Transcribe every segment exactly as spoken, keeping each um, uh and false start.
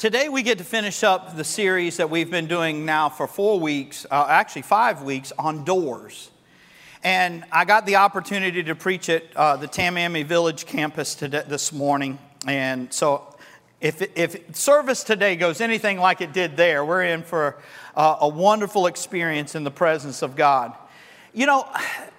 Today we get to finish up the series that we've been doing now for four weeks, uh, actually five weeks, on doors. And I got the opportunity to preach at uh, the Tamiami Village campus today, this morning. And so if, if service today goes anything like it did there, we're in for uh, a wonderful experience in the presence of God. You know,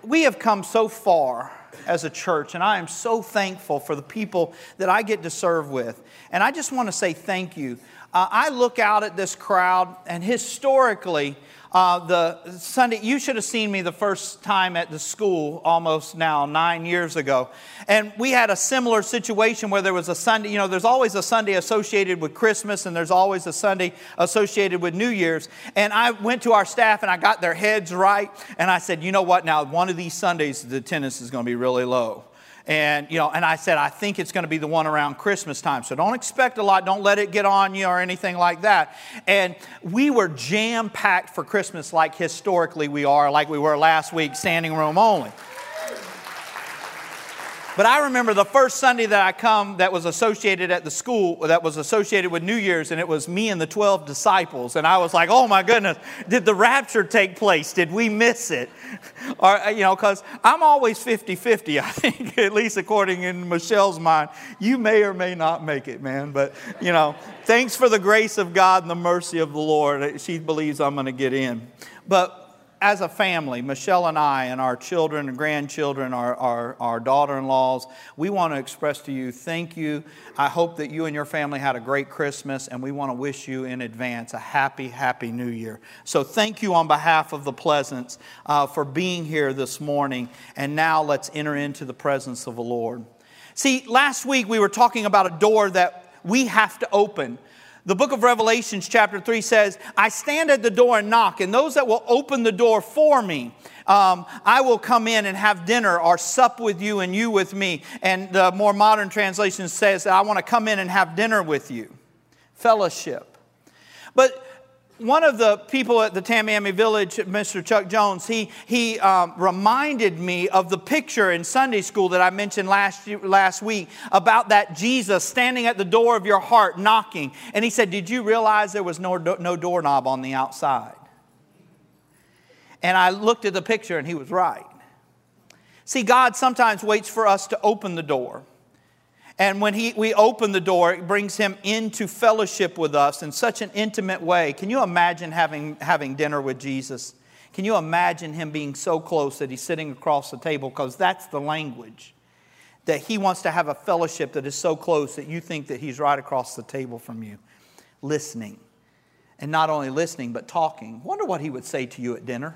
we have come so far as a church, and I am so thankful for the people that I get to serve with. And I just want to say thank you. Uh, I look out at this crowd, and historically, uh, the Sunday, you should have seen me the first time at the school almost now nine years ago. And we had a similar situation where there was a Sunday, you know, there's always a Sunday associated with Christmas, and there's always a Sunday associated with New Year's. And I went to our staff, and I got their heads right, and I said, you know what, now one of these Sundays, the attendance is going to be really low. And, you know, and I said, I think it's going to be the one around Christmas time. So don't expect a lot. Don't let it get on you or anything like that. And we were jam-packed for Christmas like historically we are, like we were last week, standing room only. But I remember the first Sunday that I come that was associated at the school, that was associated with New Year's, and it was me and the twelve disciples. And I was like, oh my goodness, did the rapture take place? Did we miss it? Or, you know, because I'm always fifty-fifty, I think, at least according in Michelle's mind. You may or may not make it, man. But, you know, thanks for the grace of God and the mercy of the Lord. She believes I'm going to get in. But as a family, Michelle and I and our children and grandchildren, our, our, our daughter-in-laws, we want to express to you, thank you. I hope that you and your family had a great Christmas, and we want to wish you in advance a happy, happy New Year. So thank you on behalf of the Pleasants uh, for being here this morning. And now let's enter into the presence of the Lord. See, last week we were talking about a door that we have to open. The book of Revelation chapter three says, I stand at the door and knock, and those that will open the door for me, um, I will come in and have dinner or sup with you and you with me. And the more modern translation says that I want to come in and have dinner with you. Fellowship. But one of the people at the Tamiami Village, Mister Chuck Jones, he he um, reminded me of the picture in Sunday school that I mentioned last last week about that Jesus standing at the door of your heart knocking. And he said, did you realize there was no, no doorknob on the outside? And I looked at the picture, and he was right. See, God sometimes waits for us to open the door. And when he, we open the door, it brings him into fellowship with us in such an intimate way. Can you imagine having, having dinner with Jesus? Can you imagine him being so close that he's sitting across the table? Because that's the language. That he wants to have a fellowship that is so close that you think that he's right across the table from you. Listening. And not only listening, but talking. Wonder what he would say to you at dinner.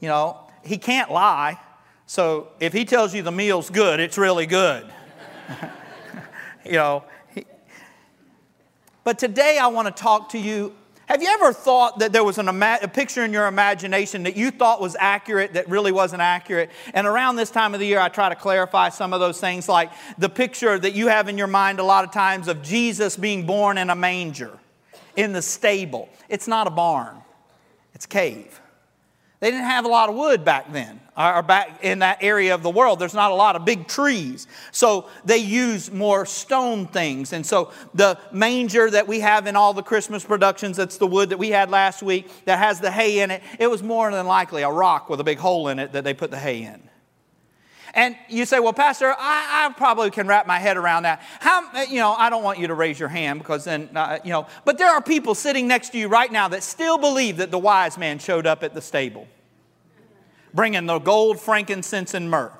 You know, he can't lie. So if he tells you the meal's good, it's really good. you know. He... But today I want to talk to you. Have you ever thought that there was an ima- a picture in your imagination that you thought was accurate that really wasn't accurate? And around this time of the year, I try to clarify some of those things, like the picture that you have in your mind a lot of times of Jesus being born in a manger, in the stable. It's not a barn. It's a cave. They didn't have a lot of wood back then, or back in that area of the world. There's not a lot of big trees. So they use more stone things. And so the manger that we have in all the Christmas productions, that's the wood that we had last week that has the hay in it, it was more than likely a rock with a big hole in it that they put the hay in. And you say, well, Pastor, I, I probably can wrap my head around that. How, you know, I don't want you to raise your hand because then, uh, you know, but there are people sitting next to you right now that still believe that the wise man showed up at the stable, bringing the gold, frankincense, and myrrh.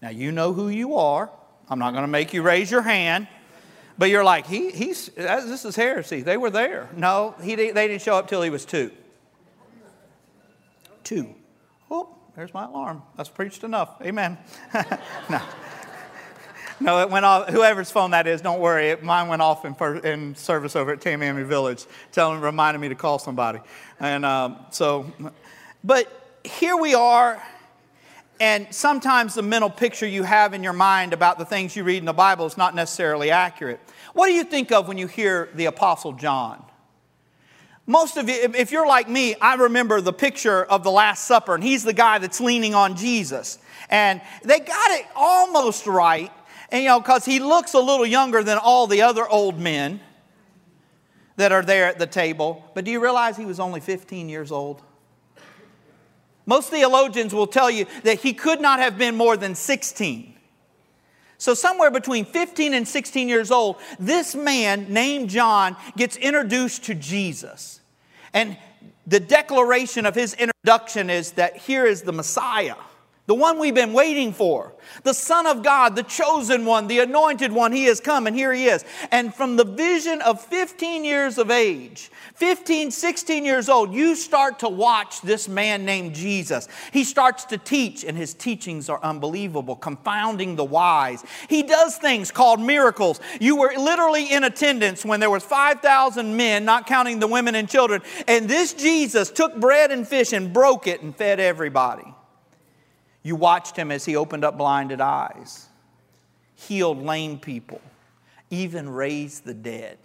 Now, you know who you are. I'm not going to make you raise your hand. But you're like, he, he's, this is heresy. They were there. No, he, they didn't show up till he was two. Two. Oh. There's my alarm. That's preached enough. Amen. no. No, it went off. Whoever's phone that is, don't worry. It, mine went off in, in service over at Tamiami Village, telling, reminding me to call somebody. And um, so, but here we are. And sometimes the mental picture you have in your mind about the things you read in the Bible is not necessarily accurate. What do you think of when you hear the Apostle John? Most of you, if you're like me, I remember the picture of the Last Supper, and he's the guy that's leaning on Jesus. And they got it almost right, And, you know, because he looks a little younger than all the other old men that are there at the table. But do you realize he was only fifteen years old? Most theologians will tell you that he could not have been more than sixteen. So somewhere between fifteen and sixteen years old, this man named John gets introduced to Jesus. And the declaration of his introduction is that here is the Messiah, the one we've been waiting for, the Son of God, the chosen one, the anointed one. He has come, and here he is. And from the vision of fifteen years of age, fifteen, sixteen years old, you start to watch this man named Jesus. He starts to teach, and his teachings are unbelievable, confounding the wise. He does things called miracles. You were literally in attendance when there was five thousand men, not counting the women and children. And this Jesus took bread and fish and broke it and fed everybody. You watched him as he opened up blinded eyes, healed lame people, even raised the dead.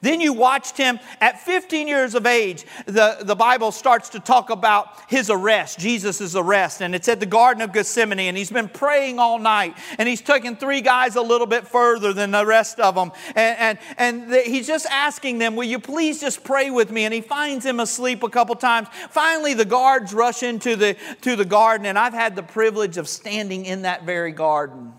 Then you watched him at fifteen years of age. The, the Bible starts to talk about his arrest, Jesus' arrest. And it's at the Garden of Gethsemane. And he's been praying all night. And he's taking three guys a little bit further than the rest of them. And, and, and the, he's just asking them, will you please just pray with me? And he finds him asleep a couple times. Finally, the guards rush into the, to the garden. And I've had the privilege of standing in that very garden.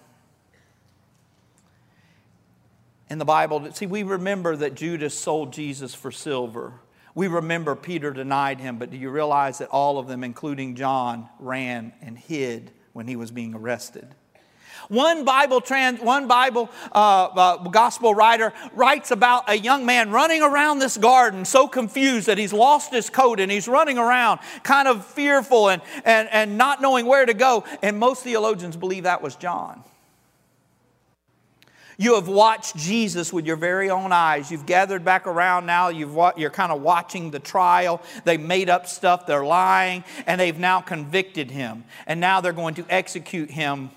In the Bible, see, we remember that Judas sold Jesus for silver. We remember Peter denied him, but do you realize that all of them, including John, ran and hid when he was being arrested? One Bible, trans, one Bible uh, uh, gospel writer writes about a young man running around this garden so confused that he's lost his coat and he's running around kind of fearful and, and, and not knowing where to go. And most theologians believe that was John. You have watched Jesus with your very own eyes. You've gathered back around now. You've, you're kind of watching the trial. They made up stuff. They're lying. And they've now convicted him. And now they're going to execute him.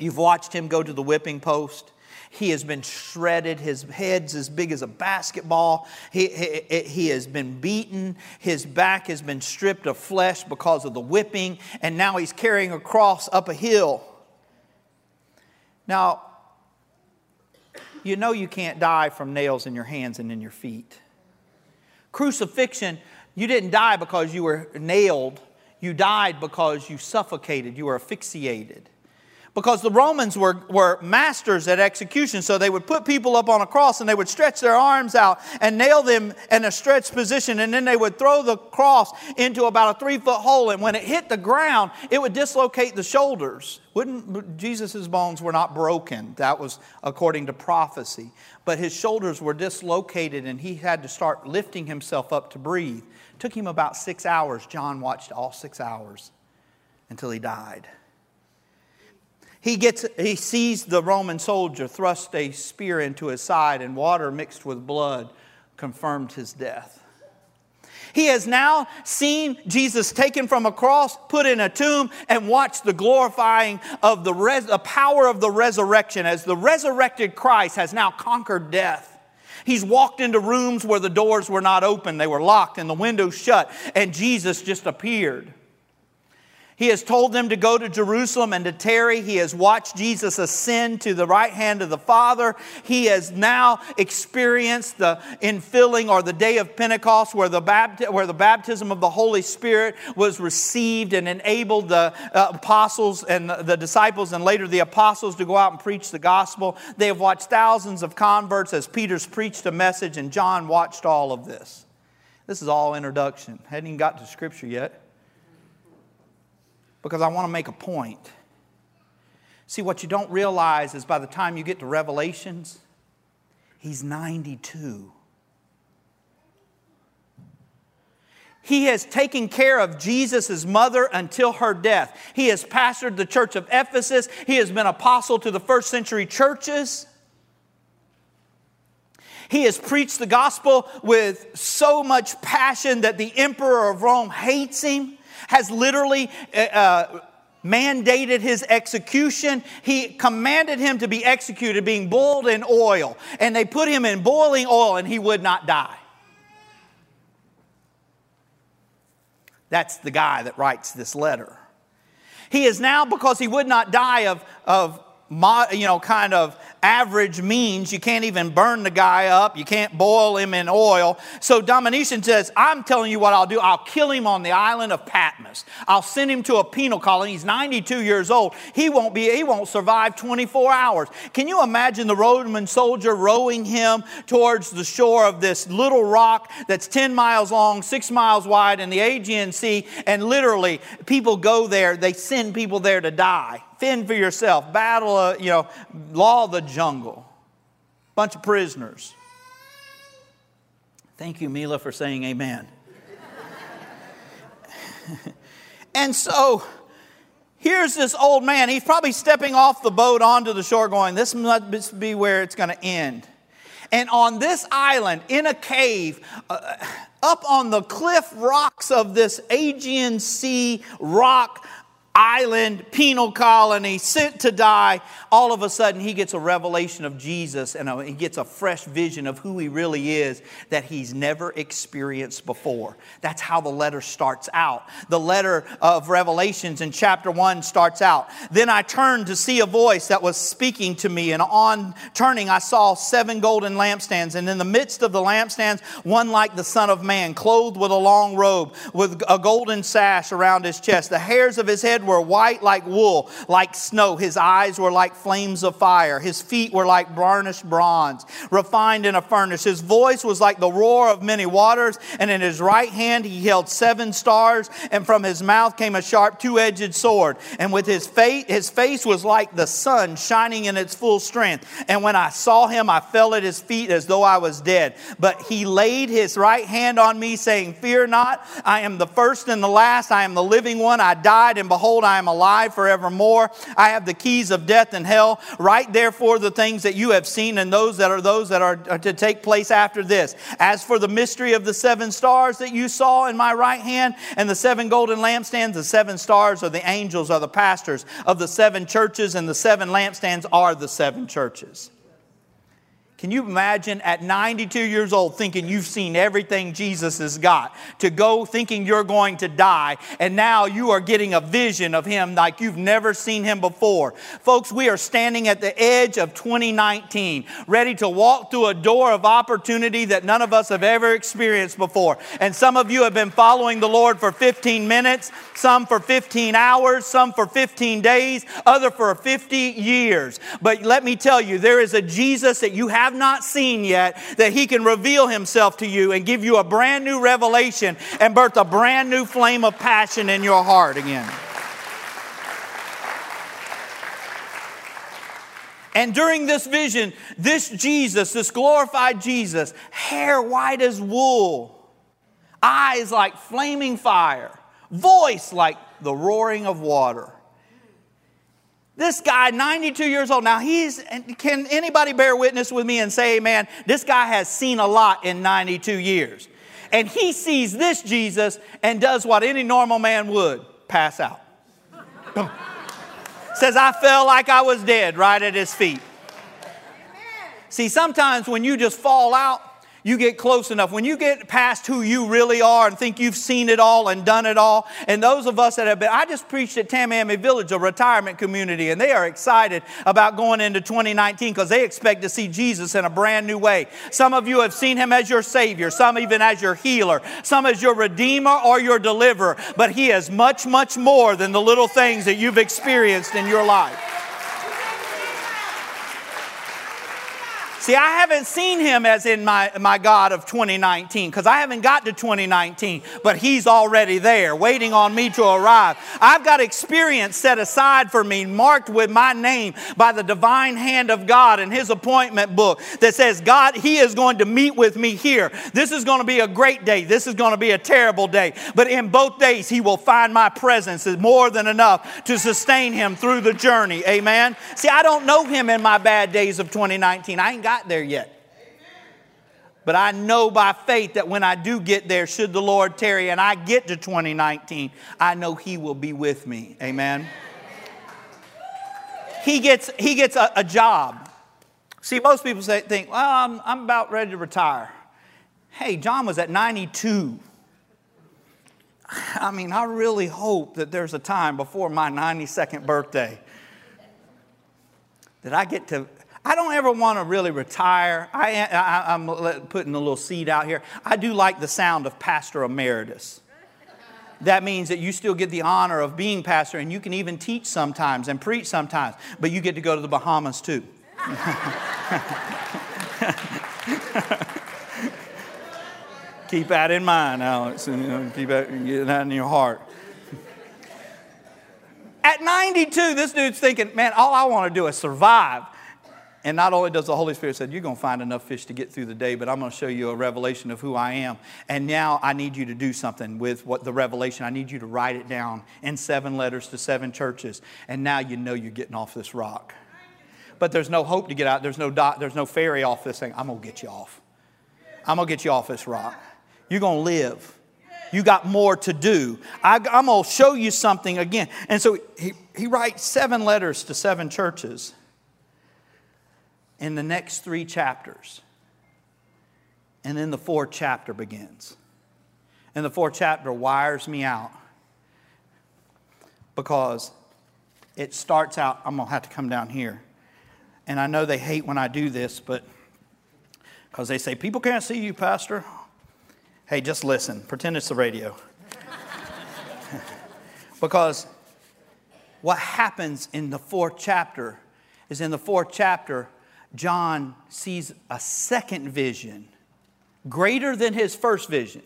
You've watched him go to the whipping post. He has been shredded. His head's as big as a basketball. He, he, he has been beaten. His back has been stripped of flesh because of the whipping. And now he's carrying a cross up a hill. Now, you know you can't die from nails in your hands and in your feet. Crucifixion, you didn't die because you were nailed. You died because you suffocated. You were asphyxiated. Because the Romans were, were masters at execution. So they would put people up on a cross and they would stretch their arms out and nail them in a stretched position. And then they would throw the cross into about a three foot hole. And when it hit the ground, it would dislocate the shoulders. Wouldn't Jesus' bones were not broken. That was according to prophecy. But his shoulders were dislocated and he had to start lifting himself up to breathe. It took him about six hours. John watched all six hours until he died. He gets, he sees the Roman soldier thrust a spear into his side, and water mixed with blood confirmed his death. He has now seen Jesus taken from a cross, put in a tomb, and watched the glorifying of the, res, the power of the resurrection as the resurrected Christ has now conquered death. He's walked into rooms where the doors were not open. They were locked and the windows shut, and Jesus just appeared. He has told them to go to Jerusalem and to tarry. He has watched Jesus ascend to the right hand of the Father. He has now experienced the infilling or the day of Pentecost where the, bapt- where the baptism of the Holy Spirit was received and enabled the uh, apostles and the, the disciples and later the apostles to go out and preach the gospel. They have watched thousands of converts as Peter's preached a message and John watched all of this. This is all introduction. Hadn't even got to Scripture yet. Because I want to make a point. See, what you don't realize is by the time you get to Revelations, he's ninety-two. He has taken care of Jesus' mother until her death. He has pastored the church of Ephesus. He has been apostle to the first century churches. He has preached the gospel with so much passion that the emperor of Rome hates him. Has literally uh, mandated his execution. He commanded him to be executed, being boiled in oil. And they put him in boiling oil and he would not die. That's the guy that writes this letter. He is now, because he would not die of, of you know, kind of average means. You can't even burn the guy up. You can't boil him in oil. So Domitian says, I'm telling you what I'll do. I'll kill him on the island of Patmos. I'll send him to a penal colony. He's ninety-two years old. He won't be, he won't survive twenty-four hours. Can you imagine the Roman soldier rowing him towards the shore of this little rock that's ten miles long, six miles wide in the Aegean Sea, and literally people go there, they send people there to die. Fend for yourself. Battle, uh, you know, law of the jungle. Bunch of prisoners. Thank you, Mila, for saying amen. And so, here's this old man. He's probably stepping off the boat onto the shore going, this must be where it's going to end. And on this island, in a cave, uh, up on the cliff rocks of this Aegean Sea rock island, penal colony, sent to die, all of a sudden he gets a revelation of Jesus, and he gets a fresh vision of who he really is that he's never experienced before. That's how the letter starts out. The letter of Revelations in chapter one starts out. Then I turned to see a voice that was speaking to me, and on turning I saw seven golden lampstands, and in the midst of the lampstands one like the Son of Man, clothed with a long robe, with a golden sash around his chest. The hairs of his head were white like wool, like snow. His eyes were like flames of fire. His feet were like burnished bronze, refined in a furnace. His voice was like the roar of many waters, and in his right hand he held seven stars, and from his mouth came a sharp two-edged sword. And with his face, his face was like the sun shining in its full strength. And when I saw him, I fell at his feet as though I was dead. But he laid his right hand on me, saying, Fear not, I am the first and the last. I am the living one. I died, and behold, I am alive forevermore. I have the keys of death and hell. Write therefore the things that you have seen, and those that are those that are to take place after this. As for the mystery of the seven stars that you saw in my right hand, and the seven golden lampstands, the seven stars are the angels, are the pastors of the seven churches, and the seven lampstands are the seven churches. Can you imagine at ninety-two years old thinking you've seen everything Jesus has got, to go thinking you're going to die, and now you are getting a vision of Him like you've never seen Him before? Folks, we are standing at the edge of twenty nineteen, ready to walk through a door of opportunity that none of us have ever experienced before. And some of you have been following the Lord for fifteen minutes, some for fifteen hours, some for fifteen days, other for fifty years. But let me tell you, there is a Jesus that you have have not seen yet, that He can reveal Himself to you and give you a brand new revelation and birth a brand new flame of passion in your heart again. And during this vision, this Jesus, this glorified Jesus, hair white as wool, eyes like flaming fire, voice like the roaring of water. This guy, ninety-two years old. Now, he's, can anybody bear witness with me and say amen? This guy has seen a lot in ninety-two years. And he sees this Jesus and does what any normal man would, pass out. Says, I fell like I was dead right at his feet. Amen. See, sometimes when you just fall out, you get close enough. When you get past who you really are and think you've seen it all and done it all, and those of us that have been, I just preached at Tamiami Village, a retirement community, and they are excited about going into twenty nineteen because they expect to see Jesus in a brand new way. Some of you have seen Him as your Savior, some even as your healer, some as your Redeemer or your Deliverer, but He is much, much more than the little things that you've experienced in your life. See, I haven't seen Him as in my, my God of twenty nineteen because I haven't got to twenty nineteen, but He's already there waiting on me to arrive. I've got experience set aside for me, marked with my name by the divine hand of God in His appointment book that says, God, He is going to meet with me here. This is going to be a great day. This is going to be a terrible day. But in both days, He will find my presence is more than enough to sustain Him through the journey. Amen. See, I don't know Him in my bad days of twenty nineteen. I ain't got there yet. But I know by faith that when I do get there, should the Lord tarry and I get to twenty nineteen, I know He will be with me. Amen. He gets he gets a, a job. See, most people say think, well, I'm, I'm about ready to retire. Hey, John was at ninety-two. I mean, I really hope that there's a time before my ninety-second birthday that I get to, I don't ever want to really retire. I, I, I'm putting a little seed out here. I do like the sound of pastor emeritus. That means that you still get the honor of being pastor, and you can even teach sometimes and preach sometimes, but you get to go to the Bahamas too. Keep that in mind, Alex, and you know, keep that, get that in your heart. At ninety-two, this dude's thinking, man, all I want to do is survive. And not only does the Holy Spirit say, you're going to find enough fish to get through the day, but I'm going to show you a revelation of who I am. And now I need you to do something with what the revelation. I need you to write it down in seven letters to seven churches. And now you know you're getting off this rock. But there's no hope to get out. There's no dock. There's no ferry off this thing. I'm going to get you off. I'm going to get you off this rock. You're going to live. You got more to do. I, I'm going to show you something again. And so he, he writes seven letters to seven churches. In the next three chapters. And then the fourth chapter begins. And the fourth chapter wires me out. Because it starts out, I'm going to have to come down here. And I know they hate when I do this, but because they say, people can't see you, Pastor. Hey, just listen. Pretend it's the radio. Because what happens in the fourth chapter is in the fourth chapter, John sees a second vision greater than his first vision.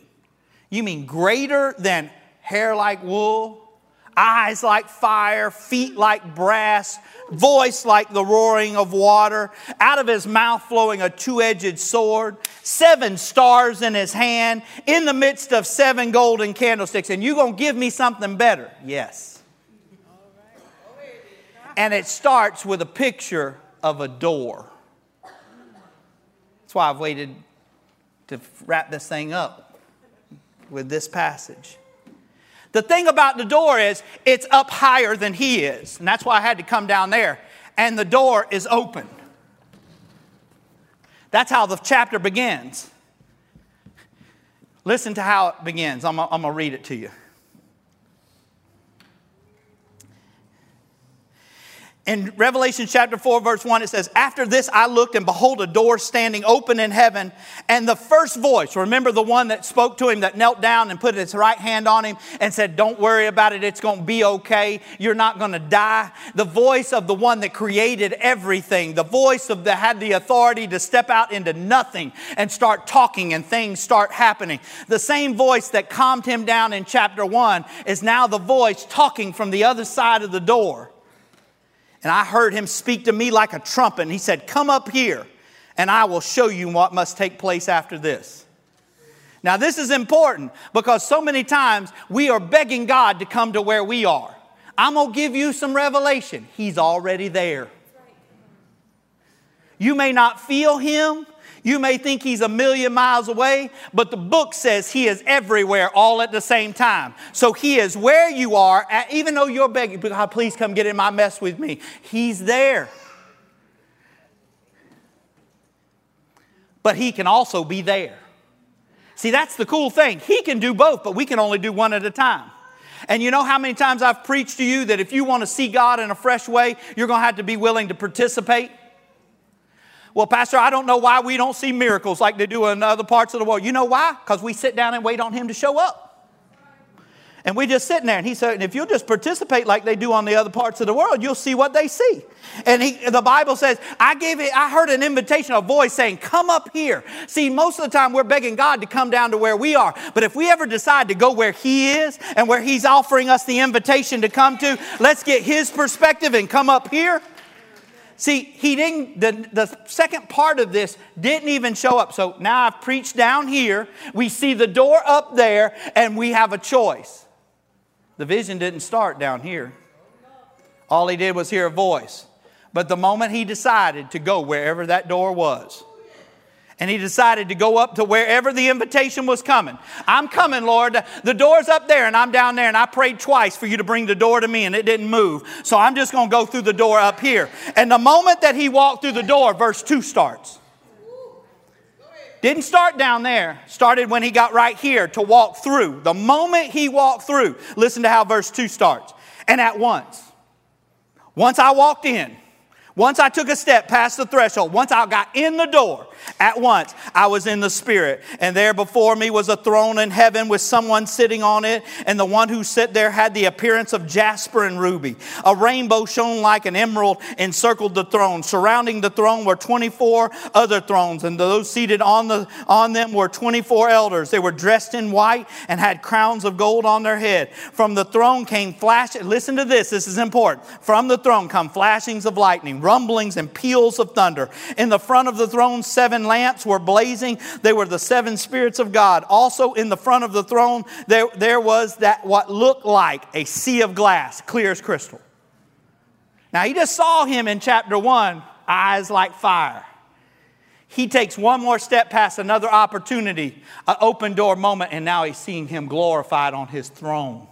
You mean greater than hair like wool, eyes like fire, feet like brass, voice like the roaring of water, out of his mouth flowing a two-edged sword, seven stars in his hand, in the midst of seven golden candlesticks. And you're going to give me something better. Yes. And it starts with a picture of a door. That's why I've waited to wrap this thing up with this passage. The thing about the door is it's up higher than he is. And that's why I had to come down there. And the door is open. That's how the chapter begins. Listen to how it begins. I'm going to read it to you. In Revelation chapter four, verse one, it says, after this I looked, and behold, a door standing open in heaven. And the first voice, remember the one that spoke to him, that knelt down and put his right hand on him and said, don't worry about it. It's going to be okay. You're not going to die. The voice of the one that created everything. The voice of the had the authority to step out into nothing and start talking, and things start happening. The same voice that calmed him down in chapter one is now the voice talking from the other side of the door. And I heard him speak to me like a trumpet. And he said, come up here and I will show you what must take place after this. Now, this is important because so many times we are begging God to come to where we are. I'm going to give you some revelation. He's already there. You may not feel him. You may think he's a million miles away, but the book says he is everywhere all at the same time. So he is where you are, even though you're begging, God, please come get in my mess with me. He's there. But he can also be there. See, that's the cool thing. He can do both, but we can only do one at a time. And you know how many times I've preached to you that if you want to see God in a fresh way, you're going to have to be willing to participate. Well, Pastor, I don't know why we don't see miracles like they do in other parts of the world. You know why? Because we sit down and wait on him to show up. And we're just sitting there. And he said, if you'll just participate like they do on the other parts of the world, you'll see what they see. And he, the Bible says, I gave it, I heard an invitation, a voice saying, come up here. See, most of the time we're begging God to come down to where we are. But if we ever decide to go where he is and where he's offering us the invitation to come to, let's get his perspective and come up here. See, he didn't, the, the second part of this didn't even show up. So now I've preached down here. We see the door up there and we have a choice. The vision didn't start down here. All he did was hear a voice. But the moment he decided to go wherever that door was, and he decided to go up to wherever the invitation was coming. I'm coming, Lord. The door's up there and I'm down there. And I prayed twice for you to bring the door to me and it didn't move. So I'm just going to go through the door up here. And the moment that he walked through the door, verse two starts. Didn't start down there. Started when he got right here to walk through. The moment he walked through. Listen to how verse two starts. And at once. Once I walked in. Once I took a step past the threshold, once I got in the door, at once I was in the Spirit. And there before me was a throne in heaven with someone sitting on it. And the one who sat there had the appearance of jasper and ruby. A rainbow shone like an emerald encircled the throne. Surrounding the throne were twenty-four other thrones, and those seated on the on them were twenty-four elders. They were dressed in white and had crowns of gold on their head. From the throne came flashes. Listen to this. This is important. From the throne come flashings of lightning, rumblings and peals of thunder. In the front of the throne, seven lamps were blazing. They were the seven spirits of God. Also in the front of the throne, there, there was that what looked like a sea of glass, clear as crystal. Now, you just saw him in chapter one, eyes like fire. He takes one more step past another opportunity, an open door moment, and now he's seeing him glorified on his throne.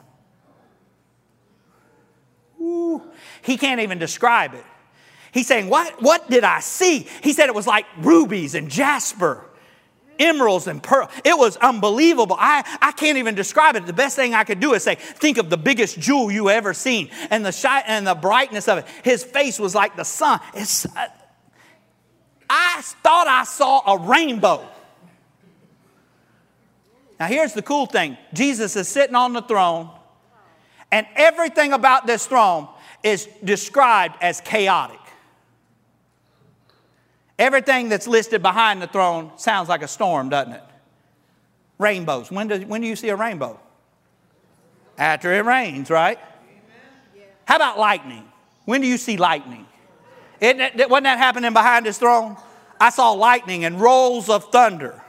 Ooh, he can't even describe it. He's saying, what, what did I see? He said it was like rubies and jasper, emeralds and pearl. It was unbelievable. I, I can't even describe it. The best thing I could do is say, think of the biggest jewel you ever seen and the shi- and the brightness of it. His face was like the sun. It's, uh, I thought I saw a rainbow. Now here's the cool thing. Jesus is sitting on the throne, and everything about this throne is described as chaotic. Everything that's listed behind the throne sounds like a storm, doesn't it? Rainbows. When do, when do you see a rainbow? After it rains, right? Amen. How about lightning? When do you see lightning? It, wasn't that happening behind his throne? I saw lightning and rolls of thunder.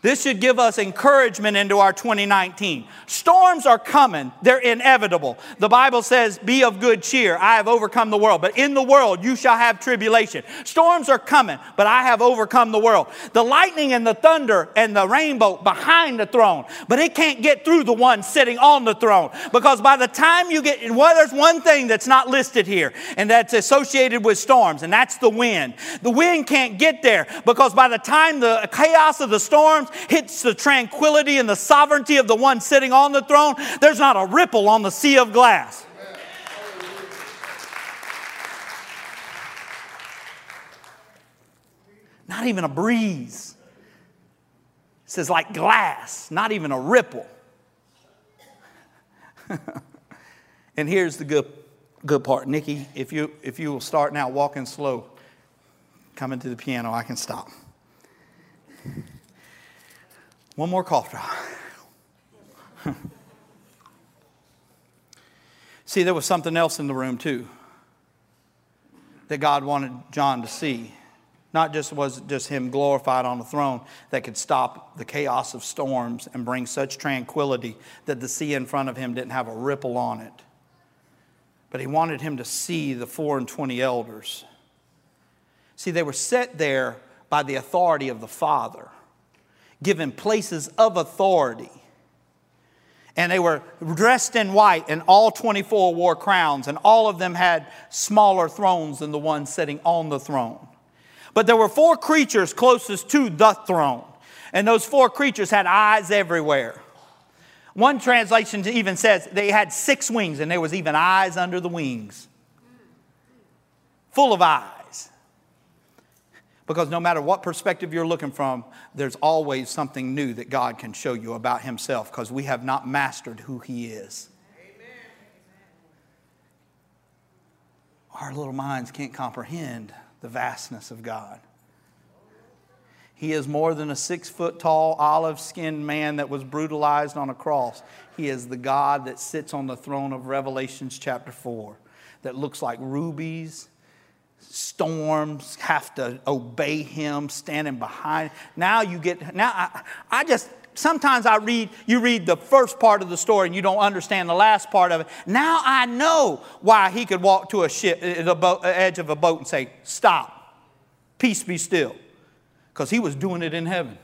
This should give us encouragement into our twenty nineteen. Storms are coming. They're inevitable. The Bible says, be of good cheer. I have overcome the world. But in the world, you shall have tribulation. Storms are coming, but I have overcome the world. The lightning and the thunder and the rainbow behind the throne. But it can't get through the one sitting on the throne. Because by the time you get, well, there's one thing that's not listed here. And that's associated with storms. And that's the wind. The wind can't get there. Because by the time the chaos of the storms hits the tranquility and the sovereignty of the one sitting on the throne, there's not a ripple on the sea of glass. Amen. Not even a breeze. It says like glass, not even a ripple. And here's the good, good part. Nikki, if you, if you will start now walking slow, coming to the piano, I can stop. One more cough drop. See, there was something else in the room too that God wanted John to see. Not just was just him glorified on the throne that could stop the chaos of storms and bring such tranquility that the sea in front of him didn't have a ripple on it. But he wanted him to see the four and twenty elders. See, they were set there by the authority of the Father, given places of authority. And they were dressed in white, and all twenty-four wore crowns, and all of them had smaller thrones than the one sitting on the throne. But there were four creatures closest to the throne, and those four creatures had eyes everywhere. One translation even says they had six wings, and there was even eyes under the wings. Full of eyes. Because no matter what perspective you're looking from, there's always something new that God can show you about himself, because we have not mastered who he is. Amen. Our little minds can't comprehend the vastness of God. He is more than a six-foot-tall, olive-skinned man that was brutalized on a cross. He is the God that sits on the throne of Revelation chapter four, that looks like rubies. Storms have to obey him, standing behind. Now you get, now I, I just, sometimes I read, you read the first part of the story and you don't understand the last part of it. Now I know why he could walk to a ship, the boat, edge of a boat and say, stop, peace be still. Because he was doing it in heaven.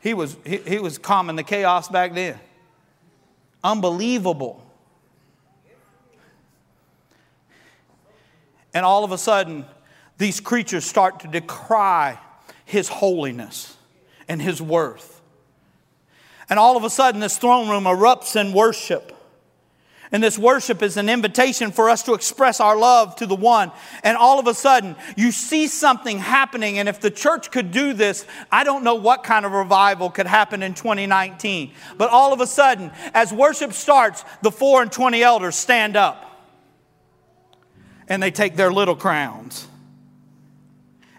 He was, he, he was calming the chaos back then. Unbelievable. And all of a sudden, these creatures start to decry his holiness and his worth. And all of a sudden, this throne room erupts in worship. And this worship is an invitation for us to express our love to the one. And all of a sudden, you see something happening. And if the church could do this, I don't know what kind of revival could happen in twenty nineteen. But all of a sudden, as worship starts, the four and twenty elders stand up. And they take their little crowns.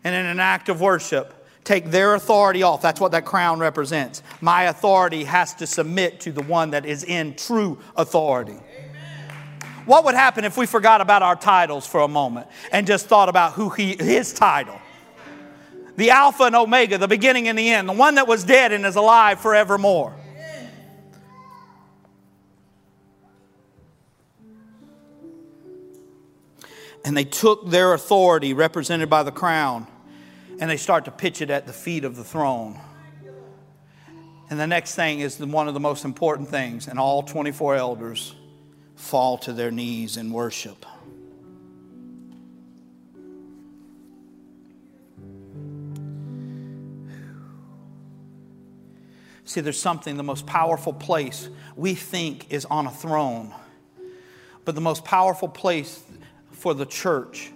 And in an act of worship, take their authority off. That's what that crown represents. My authority has to submit to the one that is in true authority. Amen. What would happen if we forgot about our titles for a moment and just thought about who he, his title? The Alpha and Omega, the beginning and the end, the one that was dead and is alive forevermore. And they took their authority represented by the crown, and they start to pitch it at the feet of the throne. And the next thing is the, one of the most important things. And all twenty-four elders fall to their knees in worship. See, there's something, the most powerful place we think is on a throne. But the most powerful place for the church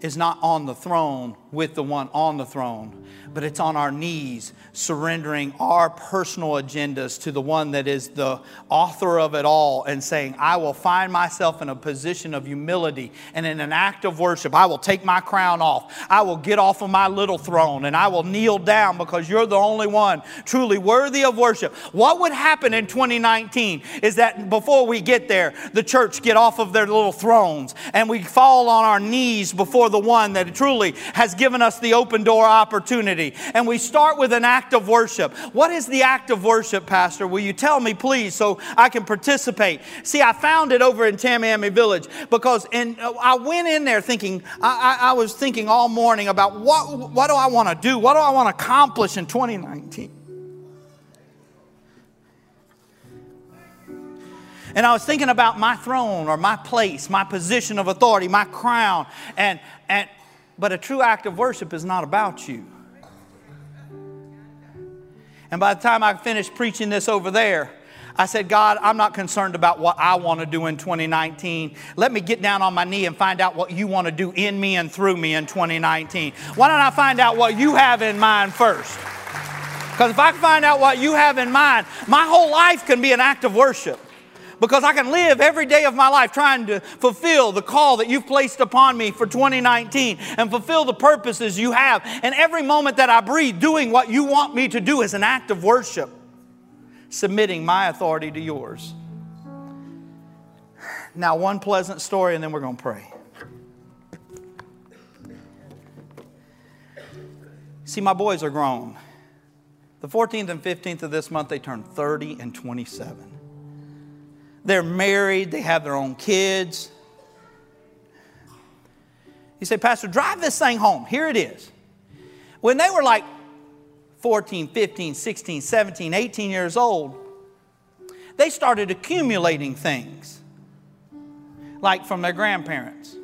is not on the throne with the one on the throne, but it's on our knees, surrendering our personal agendas to the one that is the author of it all, and saying, I will find myself in a position of humility, and in an act of worship, I will take my crown off. I will get off of my little throne, and I will kneel down, because you're the only one truly worthy of worship. What would happen in twenty nineteen is that before we get there, the church get off of their little thrones, and we fall on our knees before the one that truly has given us the open door opportunity. And we start with an act of worship. What is the act of worship, Pastor? Will you tell me, please, so I can participate? See, I found it over in Tamiami Village, because in, I went in there thinking, I, I, I was thinking all morning about what, what do I want to do? What do I want to accomplish in twenty nineteen? And I was thinking about my throne or my place, my position of authority, my crown. And, and, but a true act of worship is not about you. And by the time I finished preaching this over there, I said, God, I'm not concerned about what I want to do in twenty nineteen. Let me get down on my knee and find out what you want to do in me and through me in twenty nineteen. Why don't I find out what you have in mind first? Because if I can find out what you have in mind, my whole life can be an act of worship. Because I can live every day of my life trying to fulfill the call that you've placed upon me for twenty nineteen and fulfill the purposes you have. And every moment that I breathe, doing what you want me to do is an act of worship, submitting my authority to yours. Now, one pleasant story, and then we're going to pray. See, my boys are grown. The fourteenth and fifteenth of this month, they turn thirty and twenty-seven. They're married. They have their own kids. You say, Pastor, drive this thing home. Here it is. When they were like fourteen, fifteen, sixteen, seventeen, eighteen years old, they started accumulating things. Like from their grandparents.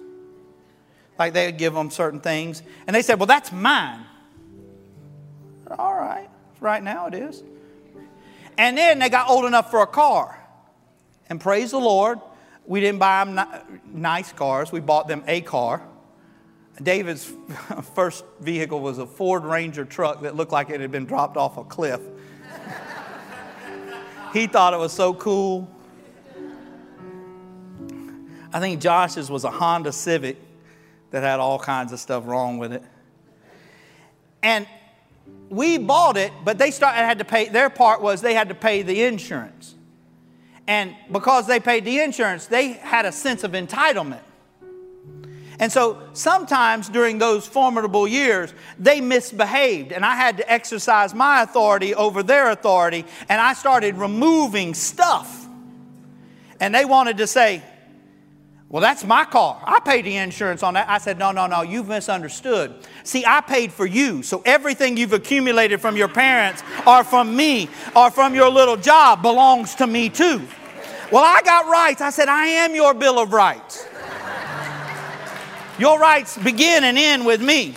Like they would give them certain things. And they said, well, that's mine. All right. Right now it is. And then they got old enough for a car. And praise the Lord, we didn't buy them nice cars. We bought them a car. David's first vehicle was a Ford Ranger truck that looked like it had been dropped off a cliff. He thought it was so cool. I think Josh's was a Honda Civic that had all kinds of stuff wrong with it. And we bought it, but they started had to pay. Their part was they had to pay the insurance. And because they paid the insurance, they had a sense of entitlement. And so sometimes during those formidable years, they misbehaved. And I had to exercise my authority over their authority. And I started removing stuff. And they wanted to say, well, that's my car. I paid the insurance on that. I said, no, no, no, you've misunderstood. See, I paid for you. So everything you've accumulated from your parents or from me or from your little job belongs to me too. Well, I got rights. I said, I am your Bill of Rights. Your rights begin and end with me.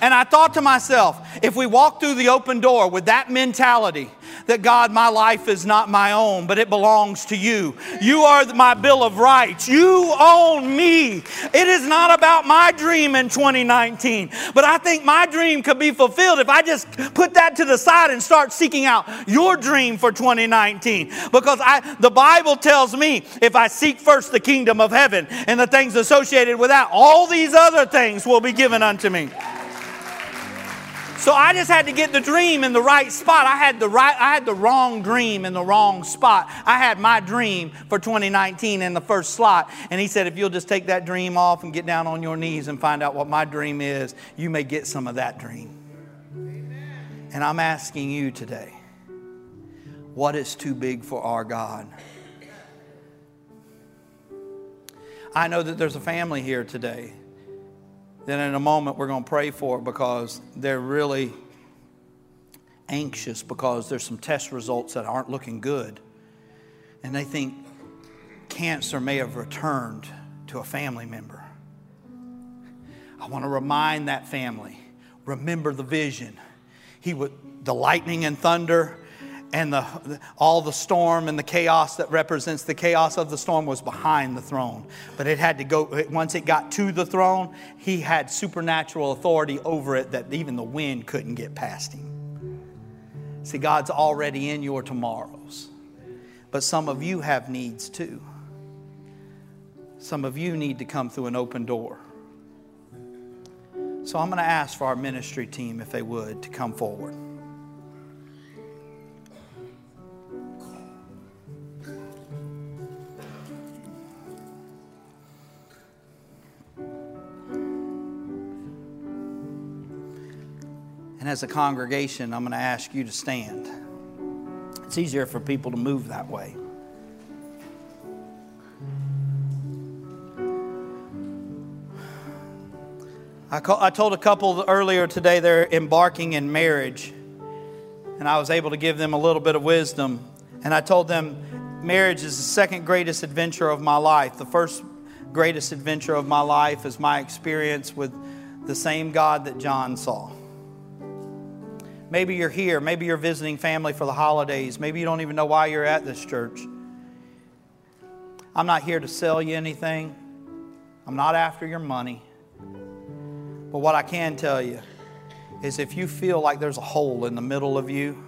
And I thought to myself, if we walk through the open door with that mentality, that, God, my life is not my own, but it belongs to you. You are my bill of rights. You own me. It is not about my dream in twenty nineteen, but I think my dream could be fulfilled if I just put that to the side and start seeking out your dream for twenty nineteen. Because I, the Bible tells me if I seek first the kingdom of heaven and the things associated with that, all these other things will be given unto me. So I just had to get the dream in the right spot. I had the right, I had the wrong dream in the wrong spot. I had my dream for twenty nineteen in the first slot. And he said, if you'll just take that dream off and get down on your knees and find out what my dream is, you may get some of that dream. Amen. And I'm asking you today, what is too big for our God? I know that there's a family here today that in a moment we're going to pray for because they're really anxious because there's some test results that aren't looking good. And they think cancer may have returned to a family member. I want to remind that family, remember the vision. He would, the lightning and thunder and the, all the storm and the chaos that represents the chaos of the storm was behind the throne. But it had to go, once it got to the throne, he had supernatural authority over it that even the wind couldn't get past him. See, God's already in your tomorrows. But some of you have needs too. Some of you need to come through an open door. So I'm going to ask for our ministry team, if they would, to come forward. And as a congregation, I'm going to ask you to stand. It's easier for people to move that way. I, call, I told a couple earlier today they're embarking in marriage. And I was able to give them a little bit of wisdom. And I told them marriage is the second greatest adventure of my life. The first greatest adventure of my life is my experience with the same God that John saw. Maybe you're here. Maybe you're visiting family for the holidays. Maybe you don't even know why you're at this church. I'm not here to sell you anything. I'm not after your money. But what I can tell you is if you feel like there's a hole in the middle of you,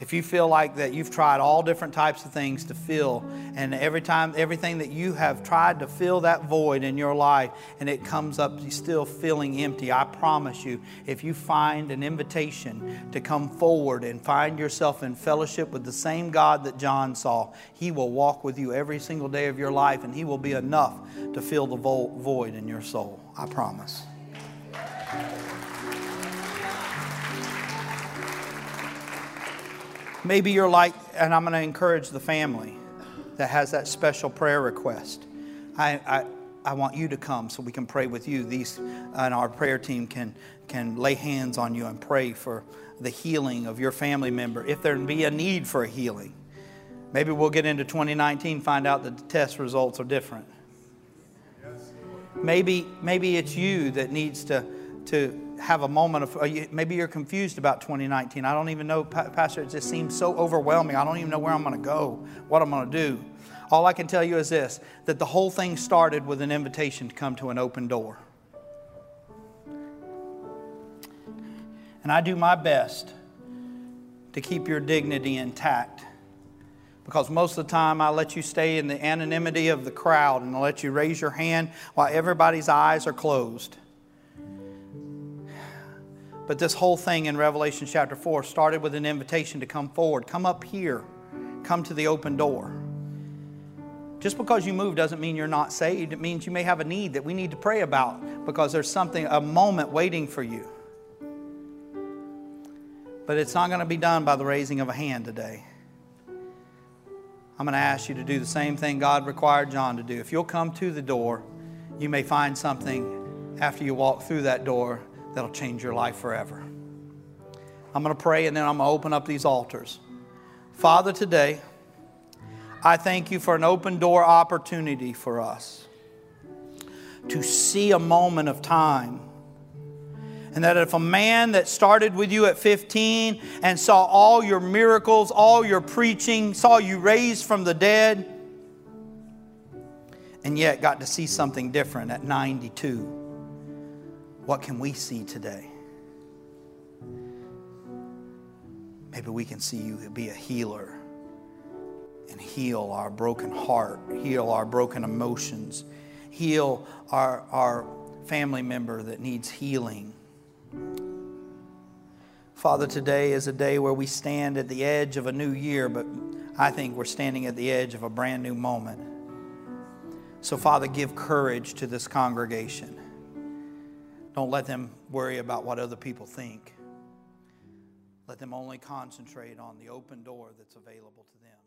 if you feel like that you've tried all different types of things to fill, and every time, everything that you have tried to fill that void in your life, and it comes up still feeling empty, I promise you, if you find an invitation to come forward and find yourself in fellowship with the same God that John saw, he will walk with you every single day of your life, and he will be enough to fill the vo- void in your soul. I promise. Maybe you're like, and I'm going to encourage the family that has that special prayer request. I, I, I want you to come so we can pray with you. These and our prayer team can can lay hands on you and pray for the healing of your family member if there be a need for a healing. Maybe we'll get into twenty nineteen, find out that the test results are different. Maybe maybe it's you that needs to to. have a moment of, maybe you're confused about twenty nineteen. I don't even know, Pastor, it just seems so overwhelming. I don't even know where I'm going to go, what I'm going to do. All I can tell you is this, that the whole thing started with an invitation to come to an open door. And I do my best to keep your dignity intact because most of the time I let you stay in the anonymity of the crowd and I let you raise your hand while everybody's eyes are closed. But this whole thing in Revelation chapter four started with an invitation to come forward. Come up here. Come to the open door. Just because you move doesn't mean you're not saved. It means you may have a need that we need to pray about because there's something, a moment waiting for you. But it's not going to be done by the raising of a hand today. I'm going to ask you to do the same thing God required John to do. If you'll come to the door, you may find something after you walk through that door that'll change your life forever. I'm going to pray and then I'm going to open up these altars. Father, today, I thank you for an open door opportunity for us to see a moment of time And that if a man that started with you at fifteen and saw all your miracles, all your preaching, saw you raised from the dead, and yet got to see something different at ninety-two, what can we see today? Maybe we can see you be a healer and heal our broken heart, heal our broken emotions, heal our, our family member that needs healing. Father, today is a day where we stand at the edge of a new year, but I think we're standing at the edge of a brand new moment. So, Father, give courage to this congregation. Don't let them worry about what other people think. Let them only concentrate on the open door that's available to them.